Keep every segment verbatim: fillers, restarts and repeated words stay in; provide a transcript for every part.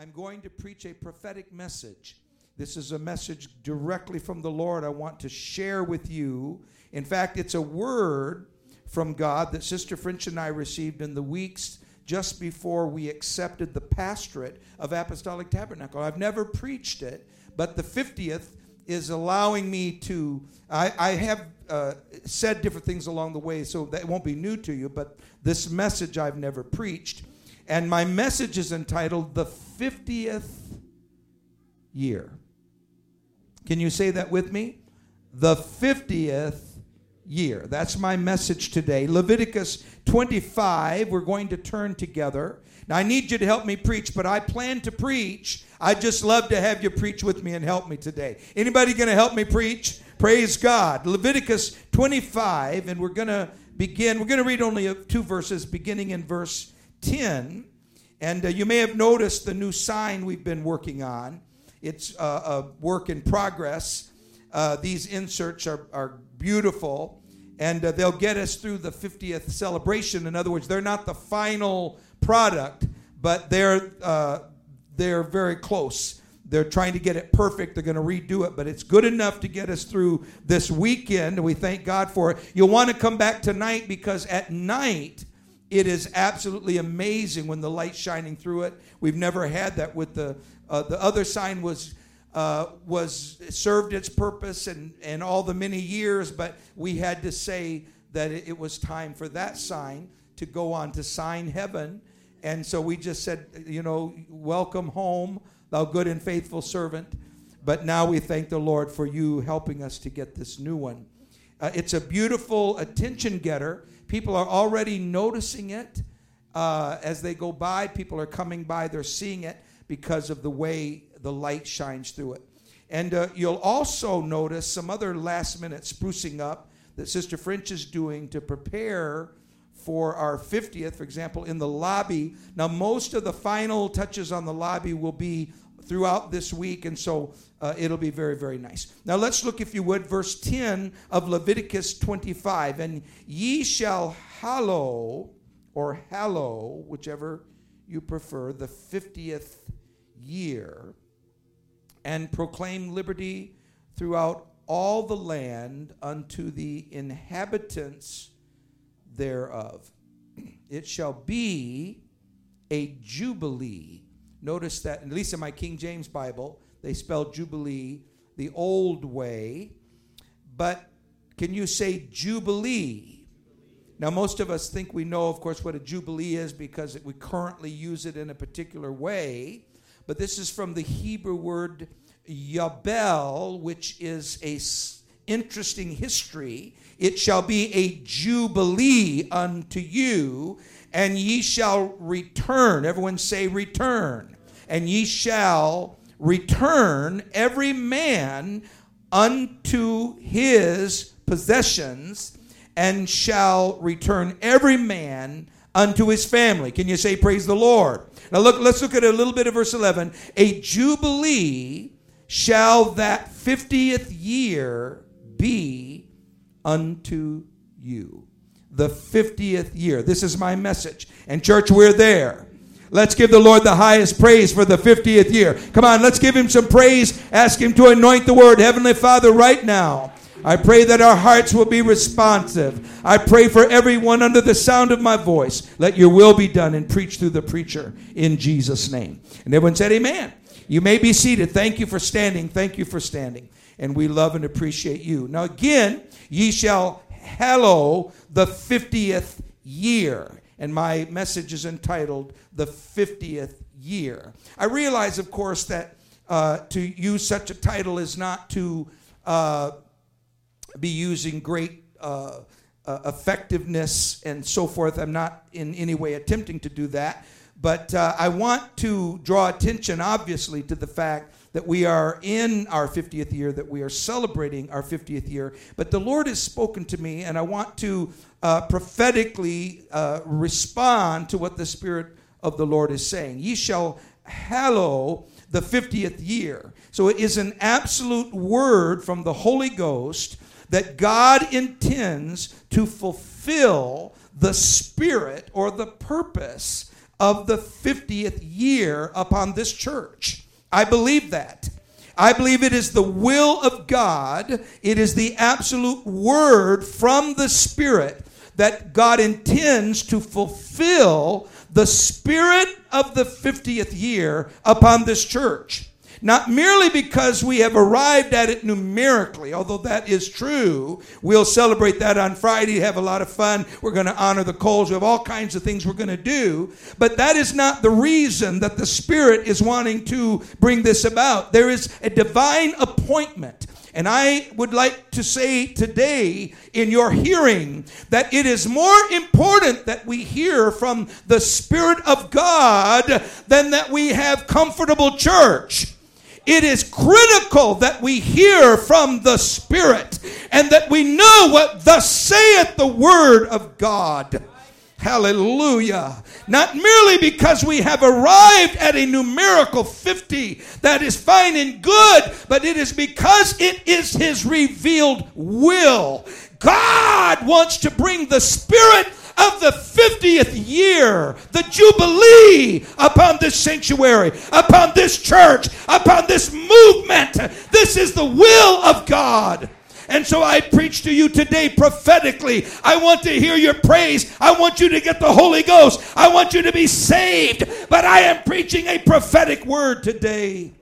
I'm going to preach a prophetic message. This is a message directly from the Lord I want to share with you. In fact, it's a word from God that Sister French and I received in the weeks just before we accepted the pastorate of Apostolic Tabernacle. I've never preached it, but the fiftieth is allowing me to, I, I have uh, said different things along the way, so that won't be new to you, but this message I've never preached. And my message is entitled, The fiftieth Year. Can you say that with me? The fiftieth year. That's my message today. Leviticus twenty-five, we're going to turn together. Now, I need you to help me preach, but I plan to preach. I'd just love to have you preach with me and help me today. Anybody going to help me preach? Praise God. Leviticus twenty-five, and we're going to begin. We're going to read only two verses, beginning in verse ten. And uh, you may have noticed the new sign we've been working on. It's uh, a work in progress. Uh, these inserts are, are beautiful, and uh, they'll get us through the fiftieth celebration. In other words, they're not the final product, but they're uh, they're very close. They're trying to get it perfect. They're going to redo it, but it's good enough to get us through this weekend, and we thank God for it. You'll want to come back tonight, because at night, it is absolutely amazing when the light's shining through it. We've never had that with the uh, the other sign was uh, was served its purpose and, and all the many years, but we had to say that it was time for that sign to go on to sign heaven. And so we just said, you know, welcome home, thou good and faithful servant. But now we thank the Lord for you helping us to get this new one. Uh, it's a beautiful attention getter. People are already noticing it uh, as they go by. People are coming by. They're seeing it because of the way the light shines through it. And uh, you'll also notice some other last-minute sprucing up that Sister French is doing to prepare for our fiftieth, for example, in the lobby. Now, most of the final touches on the lobby will be throughout this week, and so uh, it'll be very, very nice. Now let's look, if you would, verse ten of Leviticus twenty-five. And ye shall hallow, or hallow, whichever you prefer, the fiftieth year, and proclaim liberty throughout all the land unto the inhabitants thereof. It shall be a jubilee. Notice that, at least in my King James Bible, they spell jubilee the old way. But can you say jubilee? Now, most of us think we know, of course, what a jubilee is because it, we currently use it in a particular way. But this is from the Hebrew word Yobel, which is a s- interesting history. It shall be a jubilee unto you. And ye shall return. Everyone say return. And ye shall return every man unto his possessions, and shall return every man unto his family. Can you say praise the Lord? Now look, let's look at a little bit of verse eleven. A jubilee shall that fiftieth year be unto you. The fiftieth year. This is my message. And church, we're there. Let's give the Lord the highest praise for the fiftieth year. Come on, let's give him some praise. Ask him to anoint the word. Heavenly Father, right now, I pray that our hearts will be responsive. I pray for everyone under the sound of my voice. Let your will be done, and preach through the preacher in Jesus' name. And everyone said amen. You may be seated. Thank you for standing. Thank you for standing. And we love and appreciate you. Now again, ye shall hallow the fiftieth year. And my message is entitled, The fiftieth Year. I realize, of course, that uh, to use such a title is not to uh, be using great uh, uh, effectiveness and so forth. I'm not in any way attempting to do that. But uh, I want to draw attention, obviously, to the fact that we are in our fiftieth year, that we are celebrating our fiftieth year. But the Lord has spoken to me, and I want to uh, prophetically uh, respond to what the Spirit of the Lord is saying. Ye shall hallow the fiftieth year. So it is an absolute word from the Holy Ghost that God intends to fulfill the spirit or the purpose of the fiftieth year upon this church. I believe that. I believe it is the will of God. It is the absolute word from the Spirit that God intends to fulfill the spirit of the fiftieth year upon this church. Not merely because we have arrived at it numerically, although that is true. We'll celebrate that on Friday, have a lot of fun. We're going to honor the Coles. We have all kinds of things we're going to do. But that is not the reason that the Spirit is wanting to bring this about. There is a divine appointment. And I would like to say today in your hearing that it is more important that we hear from the Spirit of God than that we have comfortable church. It is critical that we hear from the Spirit and that we know what thus saith the Word of God. Hallelujah. Not merely because we have arrived at a numerical fifty that is fine and good, but it is because it is His revealed will. God wants to bring the Spirit of the fiftieth year, the Jubilee, upon this sanctuary, upon this church, upon this movement. This is the will of God. And so I preach to you today prophetically. I want to hear your praise. I want you to get the Holy Ghost. I want you to be saved. But I am preaching a prophetic word today.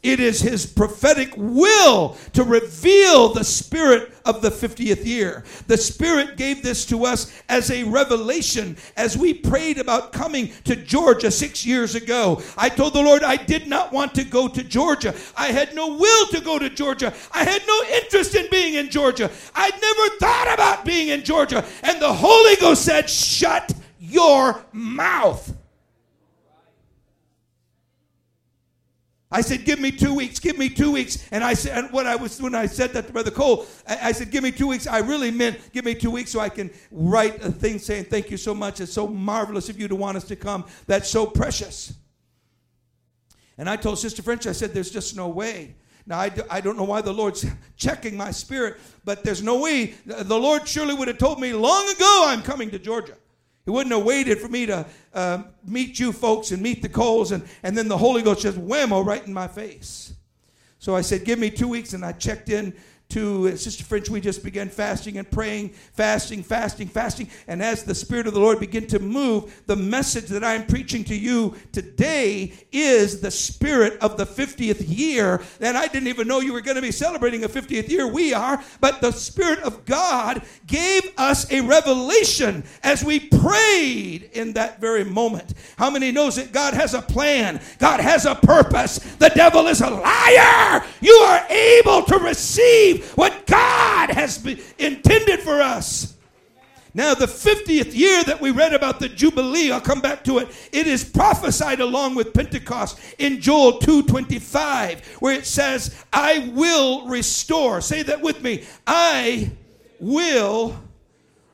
It is His prophetic will to reveal the Spirit of the fiftieth year. The Spirit gave this to us as a revelation as we prayed about coming to Georgia six years ago. I told the Lord I did not want to go to Georgia. I had no will to go to Georgia. I had no interest in being in Georgia. I'd never thought about being in Georgia. And the Holy Ghost said, "Shut your mouth." I said, give me two weeks, give me two weeks. And I said, and what I was, when I said that to Brother Cole, I, I said, give me two weeks. I really meant, give me two weeks so I can write a thing saying, thank you so much. It's so marvelous of you to want us to come. That's so precious. And I told Sister French, I said, there's just no way. Now, I, do, I don't know why the Lord's checking my spirit, but there's no way. The Lord surely would have told me long ago I'm coming to Georgia. He wouldn't have waited for me to uh, meet you folks and meet the Coles, and, and then the Holy Ghost just whammo right in my face. So I said, give me two weeks, and I checked in to Sister French. We just began fasting and praying, fasting, fasting, fasting. And as the Spirit of the Lord began to move, the message that I am preaching to you today is the Spirit of the fiftieth year. And I didn't even know you were going to be celebrating a fiftieth year. We are. But the Spirit of God gave us a revelation as we prayed in that very moment. How many knows that God has a plan? God has a purpose. The devil is a liar. You are able to receive what God has intended for us. Now, the fiftieth year that we read about, the Jubilee, I'll come back to it. It is prophesied along with Pentecost in Joel two twenty-five, where it says, I will restore. Say that with me. I will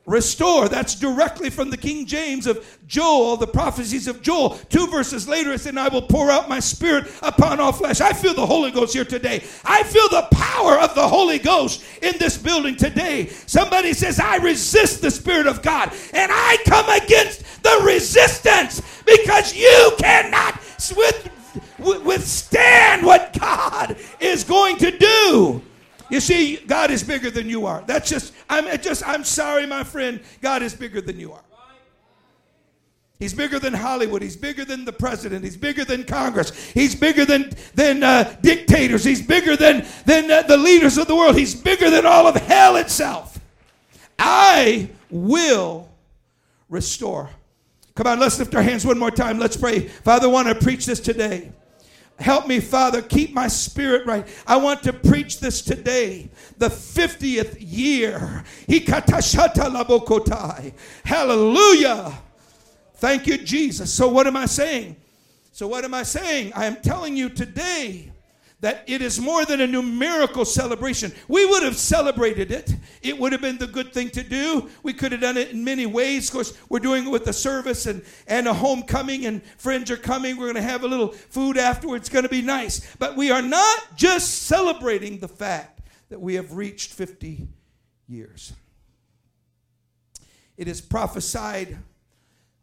restore. That's directly from the King James of Joel, the prophecies of Joel. Two verses later, it said, I will pour out my Spirit upon all flesh. I feel the Holy Ghost here today. I feel the power of the Holy Ghost in this building today. Somebody says, I resist the Spirit of God, and I come against the resistance, because you cannot withstand what God is going to do. You see, God is bigger than you are. That's just, I'm just, I'm sorry, my friend. God is bigger than you are. He's bigger than Hollywood. He's bigger than the president. He's bigger than Congress. He's bigger than than uh, dictators. He's bigger than, than uh, the leaders of the world. He's bigger than all of hell itself. I will restore. Come on, let's lift our hands one more time. Let's pray. Father, I want to preach this today. Help me, Father. Keep my spirit right. I want to preach this today. The fiftieth year. Hallelujah. Thank you, Jesus. So what am I saying? So what am I saying? I am telling you today that it is more than a numerical celebration. We would have celebrated it. It would have been the good thing to do. We could have done it in many ways. Of course, we're doing it with a service and, and a homecoming, and friends are coming. We're going to have a little food afterwards. It's going to be nice. But we are not just celebrating the fact that we have reached fifty years. It is prophesied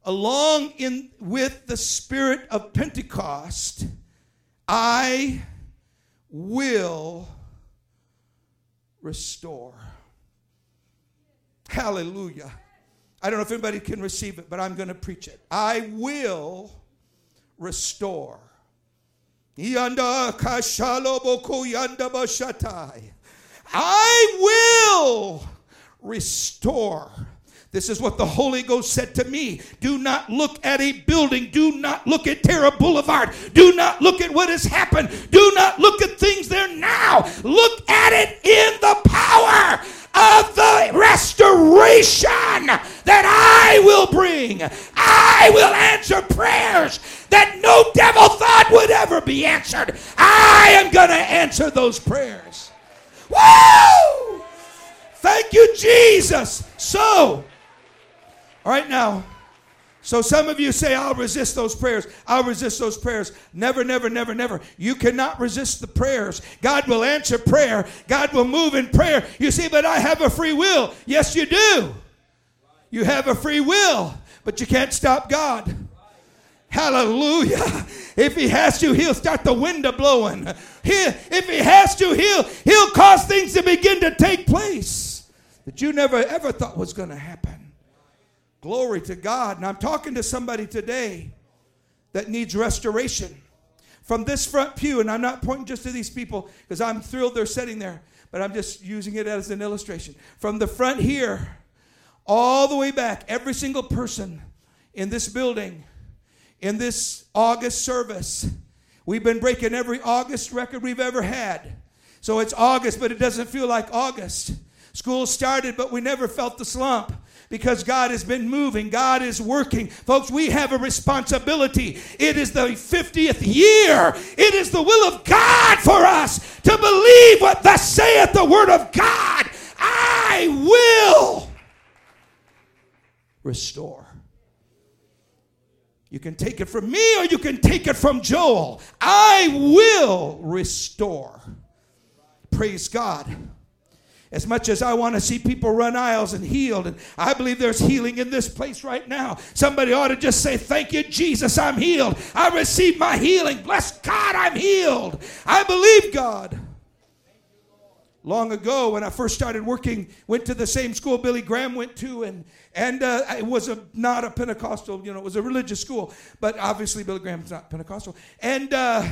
along in with the spirit of Pentecost, I will restore. Hallelujah. I don't know if anybody can receive it, but I'm going to preach it. I will restore. I will restore. This is what the Holy Ghost said to me. Do not look at a building. Do not look at Terra Boulevard. Do not look at what has happened. Do not look at things there now. Look at it in the power of the restoration that I will bring. I will answer prayers that no devil thought would ever be answered. I am going to answer those prayers. Woo! Thank you, Jesus. So... all right now, so some of you say, I'll resist those prayers. I'll resist those prayers. Never, never, never, never. You cannot resist the prayers. God will answer prayer. God will move in prayer. You see, but I have a free will. Yes, you do. You have a free will, but you can't stop God. Hallelujah. If he has to, he'll start the wind blowing. He, if he has to, he'll, he'll cause things to begin to take place that you never, ever thought was going to happen. Glory to God. And I'm talking to somebody today that needs restoration. From this front pew, and I'm not pointing just to these people because I'm thrilled they're sitting there, but I'm just using it as an illustration. From the front here, all the way back, every single person in this building, in this August service, we've been breaking every August record we've ever had. So it's August, but it doesn't feel like August. School started, but we never felt the slump. Because God has been moving. God is working. Folks, we have a responsibility. It is the fiftieth year. It is the will of God for us to believe what thus saith the word of God. I will restore. You can take it from me or you can take it from Joel. I will restore. Praise God. As much as I want to see people run aisles and healed, and I believe there's healing in this place right now. Somebody ought to just say, thank you, Jesus, I'm healed. I received my healing. Bless God, I'm healed. I believe God. Long ago, when I first started working, went to the same school Billy Graham went to, and and uh, it was a, not a Pentecostal, you know, it was a religious school, but obviously Billy Graham's not Pentecostal. And uh,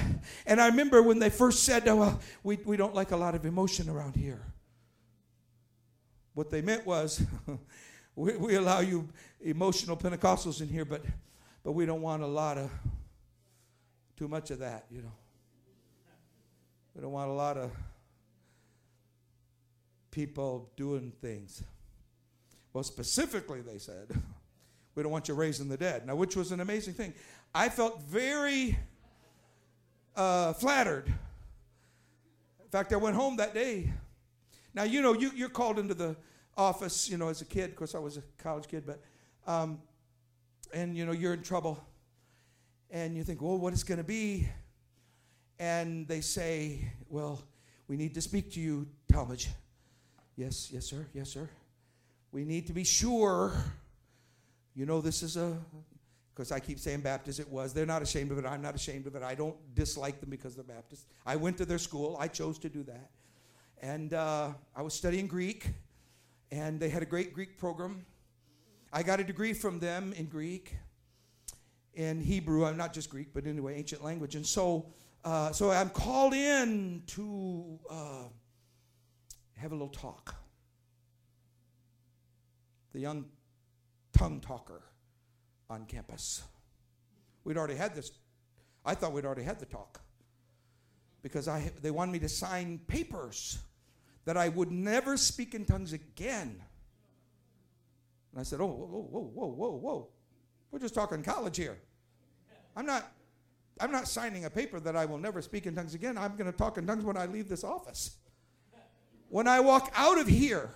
and I remember when they first said, oh, well, we we don't like a lot of emotion around here. What they meant was, we, we allow you emotional Pentecostals in here, but but we don't want a lot of, too much of that, you know. We don't want a lot of people doing things. Well, specifically, they said, we don't want you raising the dead. Now, which was an amazing thing. I felt very uh, flattered. In fact, I went home that day. Now, you know, you, you're called into the office, you know, as a kid. Of course, I was a college kid, but, um, and, you know, you're in trouble. And you think, well, what is it going to be? And they say, well, we need to speak to you, Talmadge. Yes, yes, sir, yes, sir. We need to be sure. You know, this is a, because I keep saying Baptist, it was. They're not ashamed of it. I'm not ashamed of it. I don't dislike them because they're Baptist. I went to their school. I chose to do that. And uh, I was studying Greek, and they had a great Greek program. I got a degree from them in Greek, in Hebrew. I'm not just Greek, but anyway, ancient language. And so, uh, so I'm called in to uh, have a little talk. The young tongue talker on campus. We'd already had this. I thought we'd already had the talk because I they wanted me to sign papers that I would never speak in tongues again. And I said, oh, whoa, whoa, whoa, whoa, whoa. We're just talking college here. I'm not I'm not signing a paper that I will never speak in tongues again. I'm going to talk in tongues when I leave this office. When I walk out of here,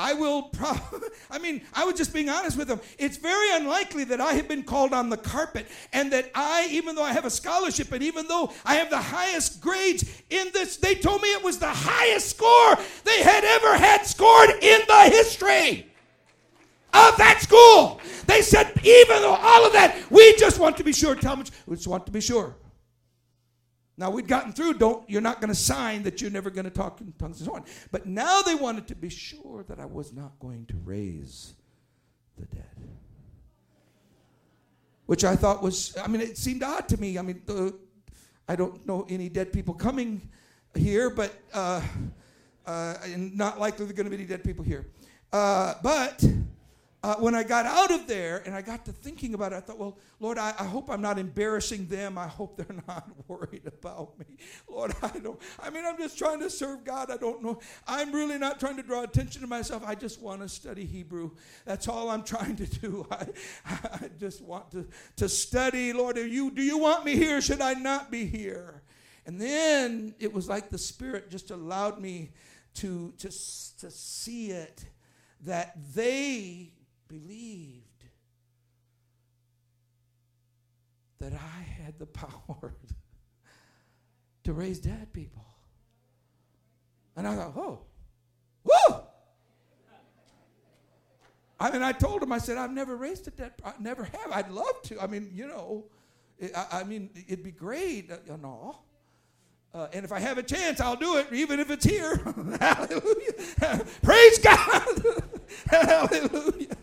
I will probably, I mean, I was just being honest with them. It's very unlikely that I have been called on the carpet and that I, even though I have a scholarship and even though I have the highest grades in this, they told me it was the highest score they had ever had scored in the history of that school. They said, even though all of that, we just want to be sure. Talmadge, we just want to be sure. Now, we'd gotten through, don't, you're not going to sign that you're never going to talk in tongues and so on. But now they wanted to be sure that I was not going to raise the dead. Which I thought was, I mean, it seemed odd to me. I mean, uh, I don't know any dead people coming here, but uh, uh, and not likely there are going to be any dead people here. Uh, but uh, when I got out of there and I got to thinking about it, I thought, well, Lord, I, I hope I'm not embarrassing them. I hope they're not worried about me. Lord, I don't, I mean, I'm just trying to serve God. I don't know. I'm really not trying to draw attention to myself. I just want to study Hebrew. That's all I'm trying to do. I, I just want to, to study. Lord, are you, do you want me here? Should I not be here? And then it was like the Spirit just allowed me to, to, to see it. That they believed that I had the power to raise dead people. And I thought, oh, woo! I mean, I told him, I said, I've never raised a dead, I never have. I'd love to. I mean, you know, it, I, I mean, it'd be great and all. Uh, and if I have a chance, I'll do it, even if it's here. Hallelujah. Praise God. Hallelujah.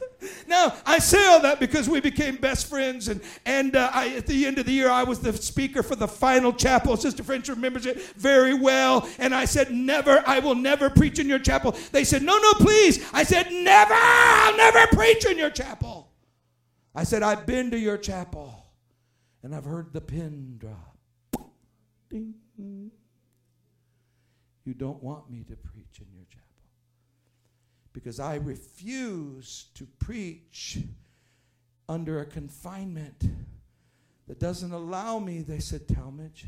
Now, I say all that because we became best friends. And, and uh, I, at the end of the year, I was the speaker for the final chapel. Sister French remembers it very well. And I said, never, I will never preach in your chapel. They said, no, no, please. I said, never, I'll never preach in your chapel. I said, I've been to your chapel, and I've heard the pin drop. Ding. You don't want me to preach in your chapel because I refuse to preach under a confinement that doesn't allow me. They said, Talmadge,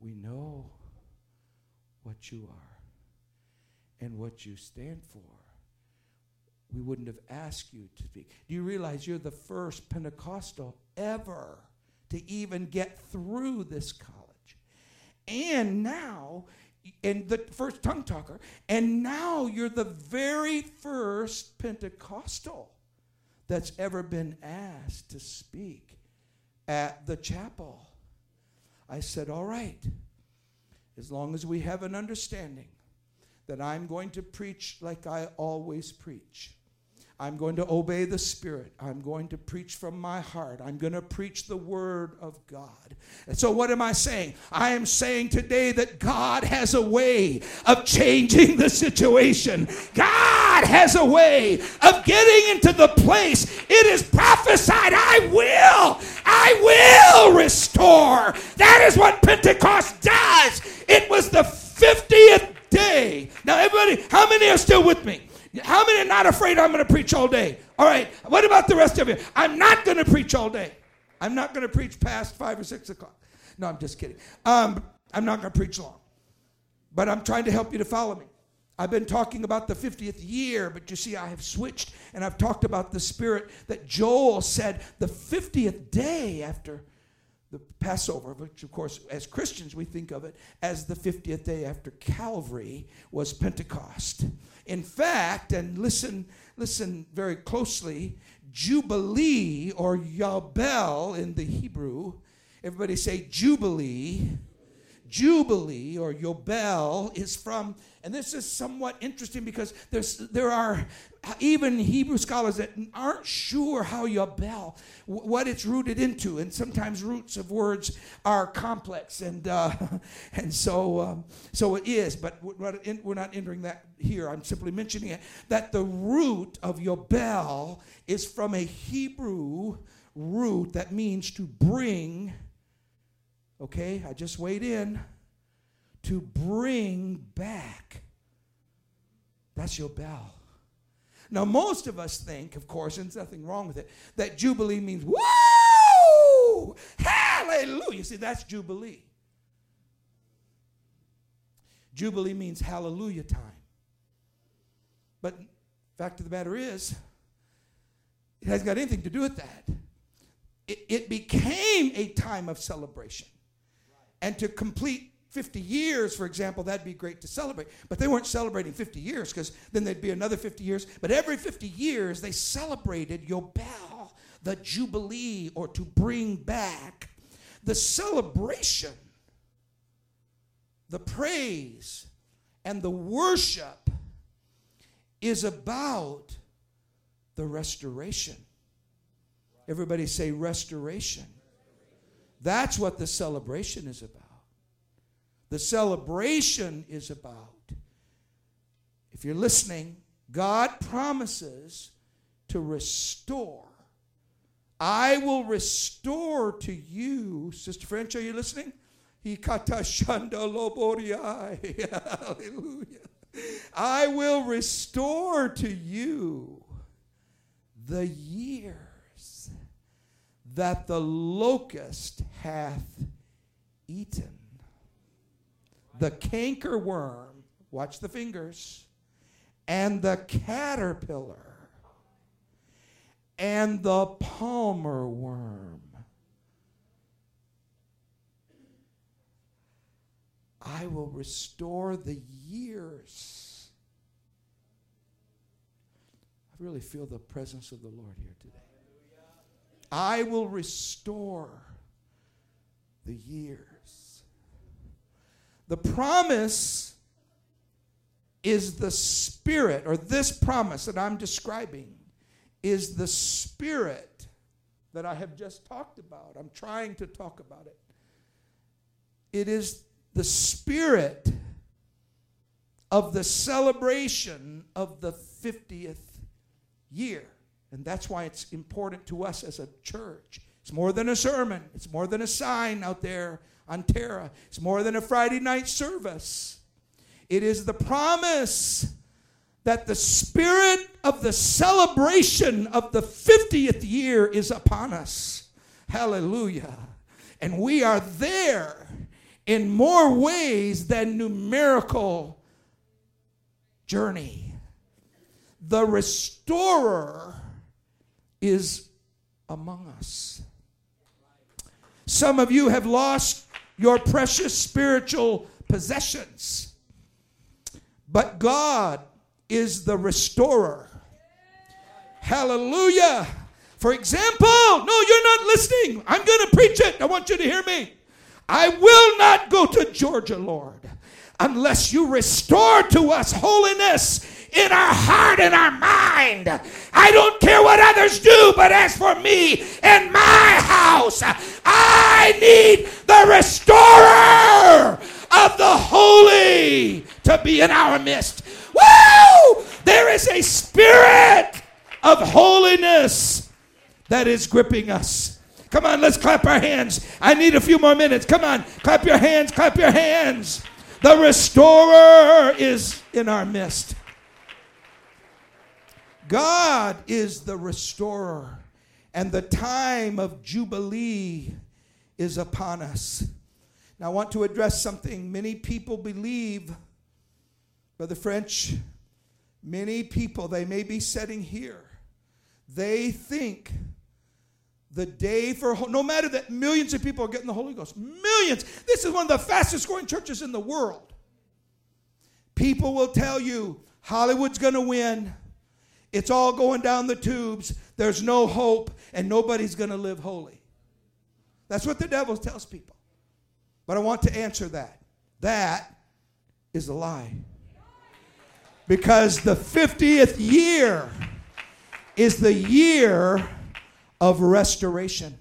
we know what you are and what you stand for. We wouldn't have asked you to speak. Do you realize you're the first Pentecostal ever to even get through this college? And now, and the first tongue talker, and now you're the very first Pentecostal that's ever been asked to speak at the chapel. I said, all right, as long as we have an understanding that I'm going to preach like I always preach. I'm going to obey the Spirit. I'm going to preach from my heart. I'm going to preach the Word of God. And so what am I saying? I am saying today that God has a way of changing the situation. God has a way of getting into the place. It is prophesied, I will, I will restore. That is what Pentecost does. It was the fiftieth day. Now everybody, how many are still with me? How many are not afraid I'm going to preach all day? All right, what about the rest of you? I'm not going to preach all day. I'm not going to preach past five or six o'clock. No, I'm just kidding. Um, I'm not going to preach long. But I'm trying to help you to follow me. I've been talking about the fiftieth year, but you see, I have switched, and I've talked about the Spirit that Joel said the fiftieth day after the Passover, which, of course, as Christians, we think of it as the fiftieth day after Calvary was Pentecost. In fact, and listen listen very closely, Jubilee or Yobel in the Hebrew, everybody say Jubilee. Jubilee or Yobel is from, and this is somewhat interesting because there's there are even Hebrew scholars that aren't sure how Yobel, what it's rooted into, and sometimes roots of words are complex, and uh, and so um, so it is. But we're not entering that here. I'm simply mentioning it that the root of Yobel is from a Hebrew root that means to bring. Okay, I just weighed in to bring back. That's Yobel. Now, most of us think, of course, and there's nothing wrong with it, that Jubilee means, woo! Hallelujah! See, that's Jubilee. Jubilee means hallelujah time. But fact of the matter is, it hasn't got anything to do with that. It became a time of celebration. And to complete fifty years, for example, that'd be great to celebrate. But they weren't celebrating fifty years, because then there'd be another fifty years. But every fifty years, they celebrated Yobel, the Jubilee, or to bring back. The celebration, the praise, and the worship is about the restoration. Everybody say restoration. That's what the celebration is about. The celebration is about, if you're listening, God promises to restore. I will restore to you. Sister French, are you listening? Hallelujah. I will restore to you the years that the locust hath eaten, the cankerworm, watch the fingers, and the caterpillar, and the palmer worm. I will restore the years. I really feel the presence of the Lord here today. I will restore the years. The promise is the spirit, or this promise that I'm describing is the spirit that I have just talked about. I'm trying to talk about it. It is the spirit of the celebration of the fiftieth year. And that's why it's important to us as a church. It's more than a sermon. It's more than a sign out there on Terra. It's more than a Friday night service. It is the promise that the spirit of the celebration of the fiftieth year is upon us. Hallelujah. And we are there in more ways than numerical journey. The restorer is among us. Some of you have lost your precious spiritual possessions, but God is the restorer. Hallelujah. For example, no, you're not listening. I'm going to preach it. I want you to hear me. I will not go to Georgia, Lord, unless you restore to us holiness in our heart and our mind. I don't care what others do, but as for me and my house, I need the restorer of the holy to be in our midst. Woo! There is a spirit of holiness that is gripping us. Come on, let's clap our hands. I need a few more minutes. Come on, clap your hands, clap your hands. The restorer is in our midst. God is the restorer, and the time of Jubilee is upon us. Now, I want to address something many people believe. Brother French, many people, they may be sitting here, they think the day for, no matter that millions of people are getting the Holy Ghost, millions. This is one of the fastest growing churches in the world. People will tell you, Hollywood's going to win. It's all going down the tubes. There's no hope, and nobody's going to live holy. That's what the devil tells people. But I want to answer that. That is a lie. Because the fiftieth year is the year of restoration.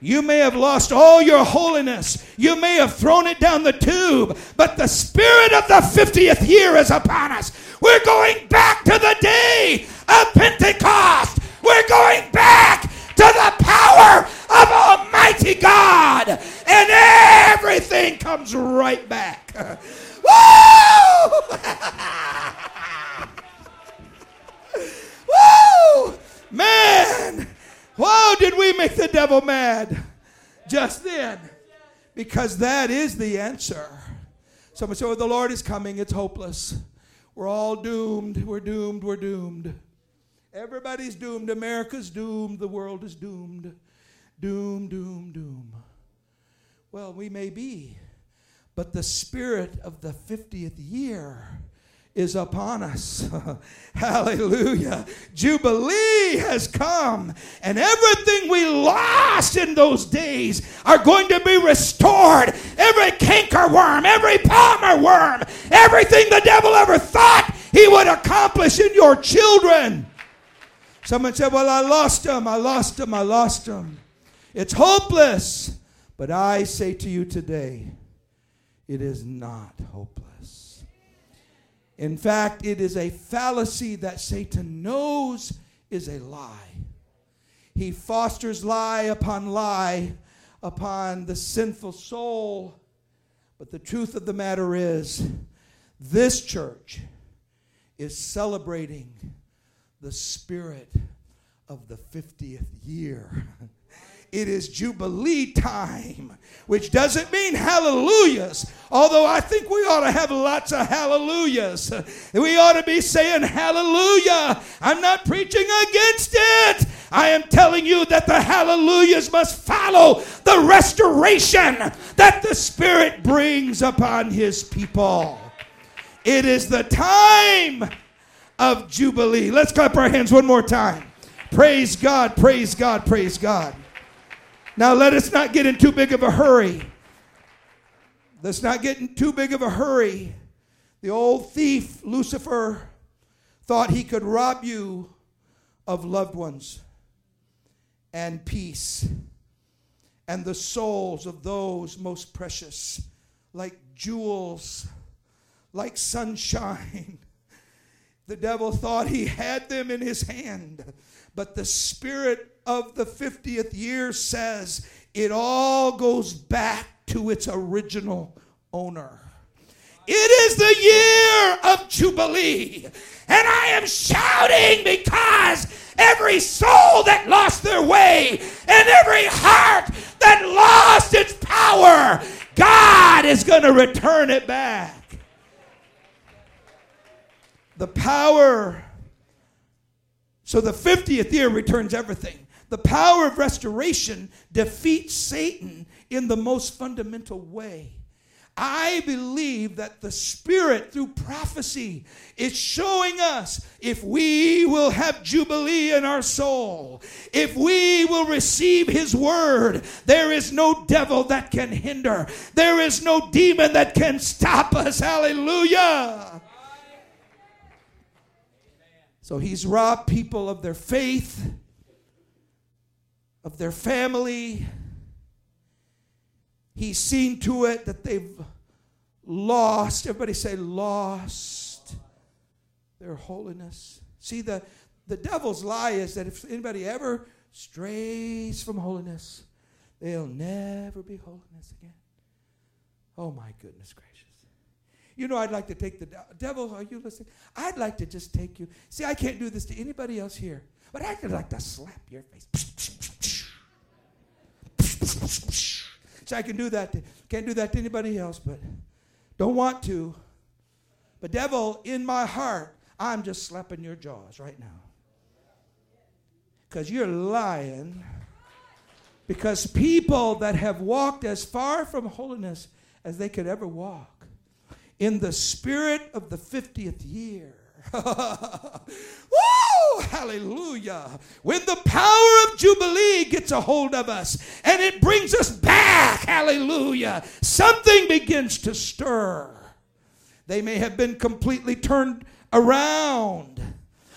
You may have lost all your holiness. You may have thrown it down the tube. But the spirit of the fiftieth year is upon us. We're going back to the day of Pentecost. We're going back to the power of Almighty God. And everything comes right back. Woo! Woo! Man! Whoa, did we make the devil mad just then? Because that is the answer. Someone said, oh, the Lord is coming. It's hopeless. We're all doomed. We're doomed. We're doomed. Everybody's doomed. America's doomed. The world is doomed. Doom, doom, doom. Well, we may be. But the spirit of the fiftieth year is upon us. Hallelujah. Jubilee has come, and everything we lost in those days are going to be restored. Every canker worm, every palmer worm, everything the devil ever thought he would accomplish in your children. Someone said, well, I lost them, I lost them, I lost them. It's hopeless. But I say to you today, it is not hopeless. In fact, it is a fallacy that Satan knows is a lie. He fosters lie upon lie upon the sinful soul. But the truth of the matter is, this church is celebrating the spirit of the fiftieth year. It is Jubilee time, which doesn't mean hallelujahs, although I think we ought to have lots of hallelujahs. We ought to be saying hallelujah. I'm not preaching against it. I am telling you that the hallelujahs must follow the restoration that the Spirit brings upon His people. It is the time of Jubilee. Let's clap our hands one more time. Praise God, praise God, praise God. Now, let us not get in too big of a hurry. Let's not get in too big of a hurry. The old thief, Lucifer, thought he could rob you of loved ones and peace and the souls of those most precious, like jewels, like sunshine. The devil thought he had them in his hand, but the spirit of the fiftieth year says it all goes back to its original owner. It is the year of Jubilee, and I am shouting because every soul that lost their way and every heart that lost its power, God is going to return it back. The power, so the fiftieth year returns everything. The power of restoration defeats Satan in the most fundamental way. I believe that the Spirit, through prophecy, is showing us if we will have Jubilee in our soul, if we will receive His Word, there is no devil that can hinder. There is no demon that can stop us. Hallelujah. So He's robbed people of their faith, of their family. He's seen to it that they've lost, everybody say lost, their holiness. See, the, the devil's lie is that if anybody ever strays from holiness, they'll never be holiness again. Oh, my goodness gracious. You know, I'd like to take the devil, are you listening? I'd like to just take you. See, I can't do this to anybody else here, but I'd like to slap your face. So I can do that. To, can't do that to anybody else, but don't want to. But devil, in my heart, I'm just slapping your jaws right now. Because you're lying. Because people that have walked as far from holiness as they could ever walk, in the spirit of the fiftieth year. Woo! Hallelujah. When the power of Jubilee gets a hold of us and it brings us back, hallelujah, something begins to stir. They may have been completely turned around.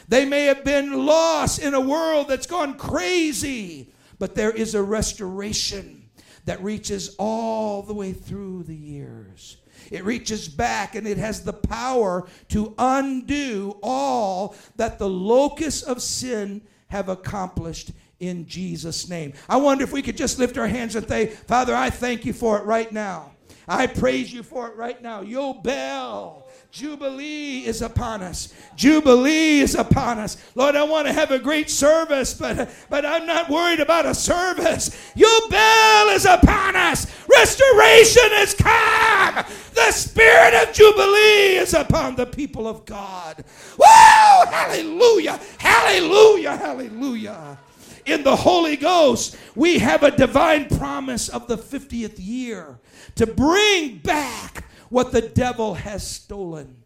They may have been lost in a world that's gone crazy, but there is a restoration that reaches all the way through the years. It reaches back, and it has the power to undo all that the locusts of sin have accomplished in Jesus' name. I wonder if we could just lift our hands and say, Father, I thank you for it right now. I praise you for it right now. Yobel, Jubilee is upon us. Jubilee is upon us. Lord, I want to have a great service, but, but I'm not worried about a service. Yobel is upon us. Restoration has come. The spirit of Jubilee is upon the people of God. Woo! Hallelujah! Hallelujah! Hallelujah! in the Holy Ghost, we have a divine promise of the fiftieth year to bring back what the devil has stolen,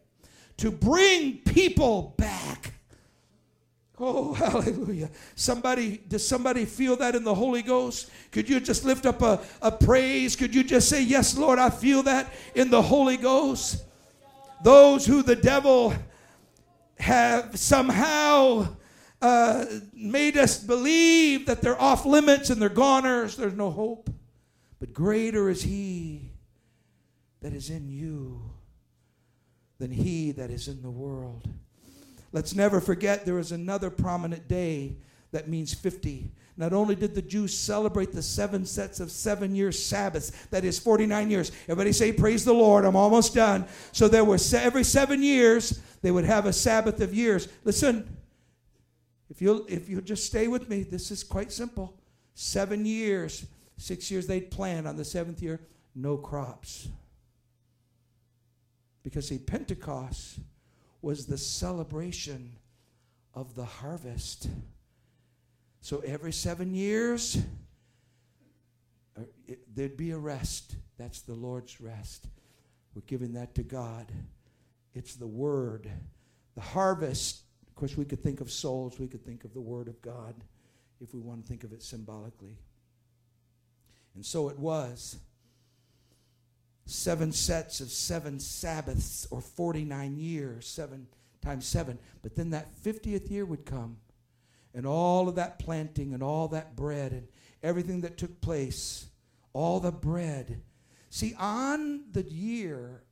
to bring people back. Oh, hallelujah. Somebody, does somebody feel that in the Holy Ghost? Could you just lift up a, a praise? Could you just say, yes, Lord, I feel that in the Holy Ghost? Those who the devil have somehow uh, made us believe that they're off limits and they're goners, there's no hope. But greater is he that is in you than he that is in the world. Let's never forget there is another prominent day that means fifty. Not only did the Jews celebrate the seven sets of seven-year Sabbaths, that is forty-nine years. Everybody say, praise the Lord, I'm almost done. So there were se- every seven years, they would have a Sabbath of years. Listen, if you'll, if you'll just stay with me, this is quite simple. Seven years, six years they'd plan. On the seventh year, no crops. Because see, Pentecost was the celebration of the harvest. So every seven years, there'd be a rest. That's the Lord's rest. We're giving that to God. It's the Word. The harvest, of course, we could think of souls. We could think of the Word of God if we want to think of it symbolically. And so it was. Seven sets of seven Sabbaths, or forty-nine years, seven times seven. But then that fiftieth year would come, and all of that planting and all that bread and everything that took place, all the bread. See, on the year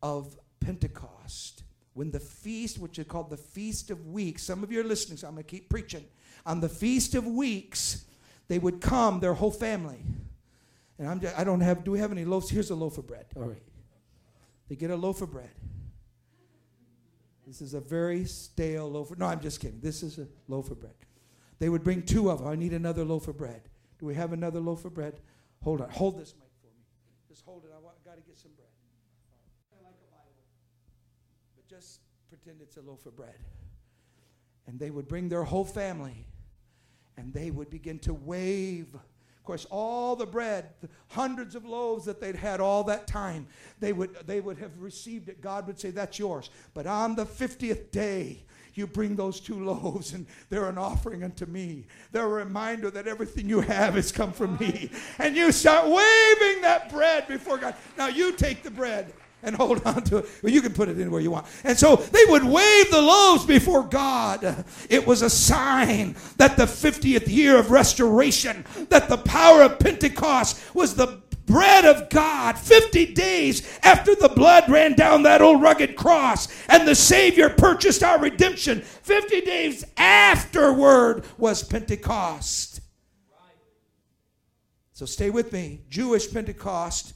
of Pentecost, when the feast, which is called the Feast of Weeks, some of you are listening, so I'm going to keep preaching. On the Feast of Weeks, they would come, their whole family. And I'm just, I don't have, do we have any loaves? Here's a loaf of bread. All right. They get a loaf of bread. This is a very stale loaf of, no, I'm just kidding. This is a loaf of bread. They would bring two of them. I need another loaf of bread. Do we have another loaf of bread? Hold on. Hold this mic for me. Just hold it. I want, got to get some bread. I like a Bible. But just pretend it's a loaf of bread. And they would bring their whole family. And they would begin to wave. Of course, all the bread, the hundreds of loaves that they'd had all that time, they would, they would have received it. God would say, that's yours. But on the fiftieth day, you bring those two loaves, and they're an offering unto me. They're a reminder that everything you have has come from me. And you start waving that bread before God. Now you take the bread and hold on to it. Well, you can put it anywhere you want. And so they would wave the loaves before God. It was a sign that the fiftieth year of restoration, that the power of Pentecost was the bread of God. fifty days after the blood ran down that old rugged cross and the Savior purchased our redemption, fifty days afterward was Pentecost. So stay with me. Jewish Pentecost,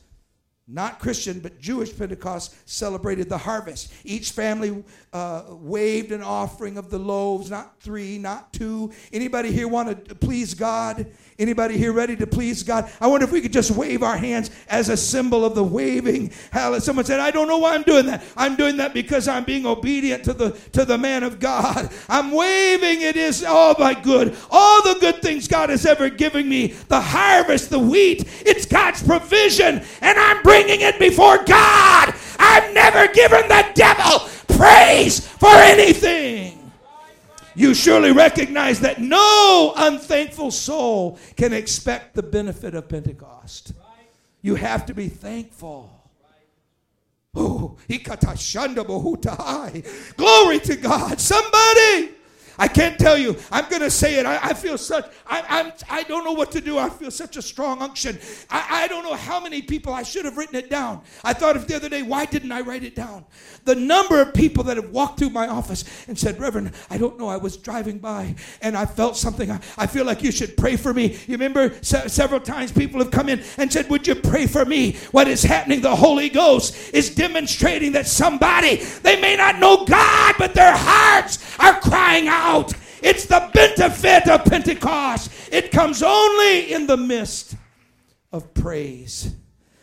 not Christian, but Jewish Pentecost, celebrated the harvest. Each family uh, waved an offering of the loaves, not three, not two. Anybody here want to please God? Anybody here ready to please God? I wonder if we could just wave our hands as a symbol of the waving. Hallelujah. Someone said, I don't know why I'm doing that. I'm doing that because I'm being obedient to the, to the man of God. I'm waving. It is all my good. All the good things God has ever given me. The harvest, the wheat. It's God's provision. And I'm bringing Bringing it before God. I've never given the devil praise for anything. You surely recognize that no unthankful soul can expect the benefit of Pentecost. You have to be thankful. Ooh, glory to God. Somebody, I can't tell you. I'm going to say it. I, I feel such, I, I'm, I don't know what to do. I feel such a strong unction. I, I don't know how many people, I should have written it down. I thought of the other day, why didn't I write it down? The number of people that have walked through my office and said, Reverend, I don't know. I was driving by and I felt something. I, I feel like you should pray for me. You remember se- several times people have come in and said, would you pray for me? What is happening? The Holy Ghost is demonstrating that somebody, they may not know God, but their hearts are crying out. Out. It's the benefit of Pentecost. It comes only in the midst of praise.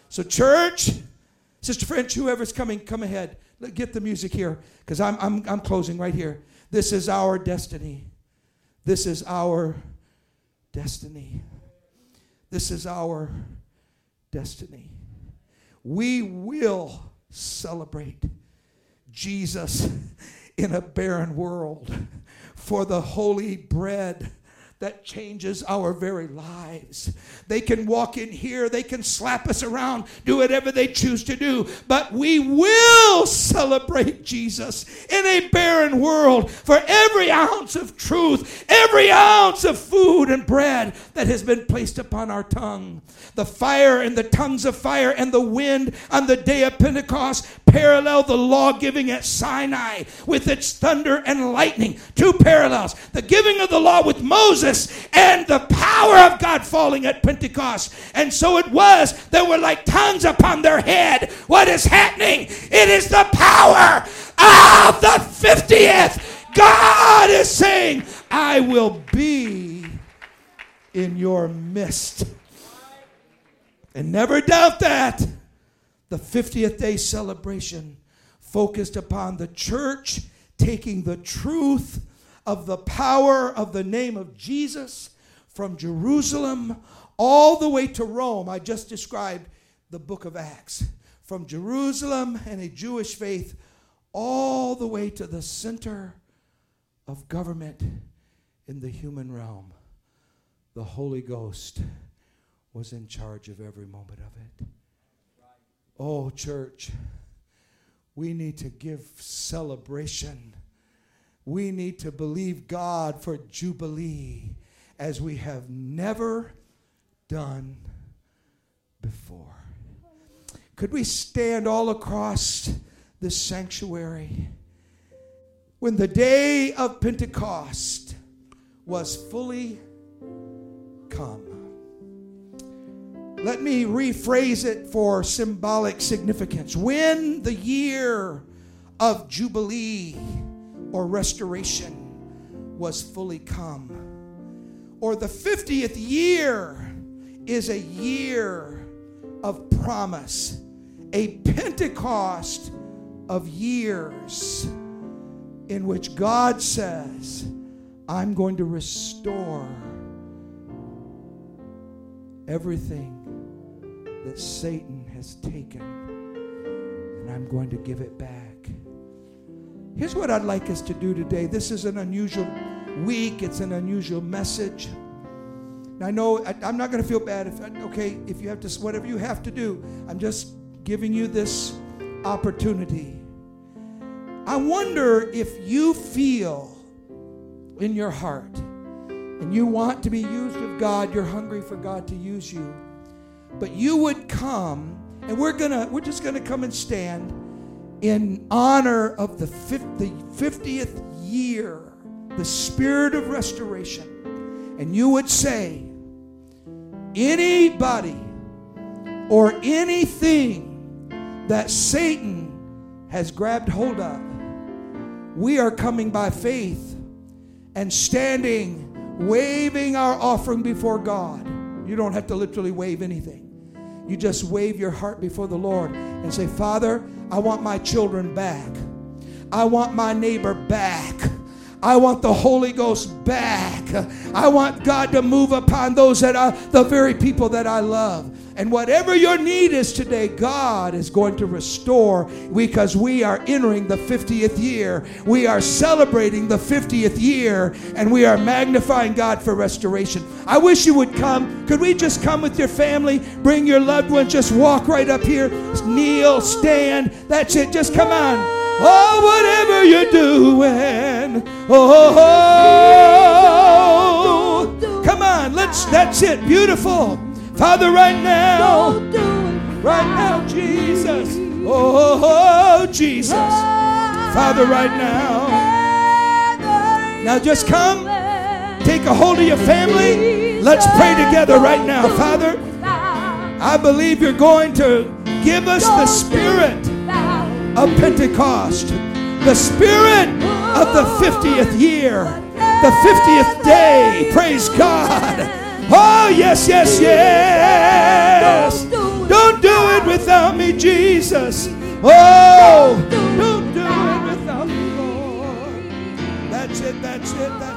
So church, Sister French, whoever's coming, come ahead. Get the music here because I'm, I'm, I'm closing right here. This is our destiny. This is our destiny. This is our destiny. We will celebrate Jesus in a barren world, for the holy bread that changes our very lives. They can walk in here, they can slap us around, do whatever they choose to do, but we will celebrate Jesus in a barren world, for every ounce of truth, every ounce of food and bread that has been placed upon our tongue. The fire and the tongues of fire and the wind on the day of Pentecost parallel the law giving at Sinai with its thunder and lightning. Two parallels. The giving of the law with Moses and the power of God falling at Pentecost. And so it was. There were like tongues upon their head. What is happening? It is the power of the fiftieth. God is saying, I will be in your midst. And never doubt that. The fiftieth day celebration focused upon the church taking the truth of the power of the name of Jesus from Jerusalem all the way to Rome. I just described the book of Acts. From Jerusalem and a Jewish faith all the way to the center of government in the human realm. The Holy Ghost was in charge of every moment of it. Oh, church, we need to give celebration. We need to believe God for Jubilee as we have never done before. Could we stand all across this sanctuary? When the day of Pentecost was fully come. Let me rephrase it for symbolic significance. When the year of Jubilee or restoration was fully come, or the fiftieth year is a year of promise, a Pentecost of years in which God says, I'm going to restore everything that Satan has taken, and I'm going to give it back. Here's what I'd like us to do today. This is an unusual week. It's an unusual message. Now, I know I, I'm not going to feel bad if, okay, if you have to, whatever you have to do, I'm just giving you this opportunity. I wonder if you feel in your heart and you want to be used of God, you're hungry for God to use you, but you would come, and we're gonna, we're just gonna come and stand in honor of the fiftieth year, the spirit of restoration. And you would say, anybody or anything that Satan has grabbed hold of, we are coming by faith and standing, waving our offering before God. You don't have to literally wave anything. You just wave your heart before the Lord and say, Father, I want my children back. I want my neighbor back. I want the Holy Ghost back. I want God to move upon those that are the very people that I love. And whatever your need is today, God is going to restore, because we are entering the fiftieth year. We are celebrating the fiftieth year, and we are magnifying God for restoration. I wish you would come. Could we just come with your family? Bring your loved ones. Just walk right up here. Kneel, stand. That's it. Just come on. Oh, whatever you're doing. Oh, come on. Let's. That's it. Beautiful. Father, right now, right now, Jesus, oh, Jesus, Father, right now. Now just come, take a hold of your family, let's pray together right now. Father, I believe you're going to give us the spirit of Pentecost, the spirit of the fiftieth year, the fiftieth day, praise God. Oh, yes, yes, yes. Don't do it without me, Jesus. Oh, don't do it without me, Lord. That's it, that's it, that's it.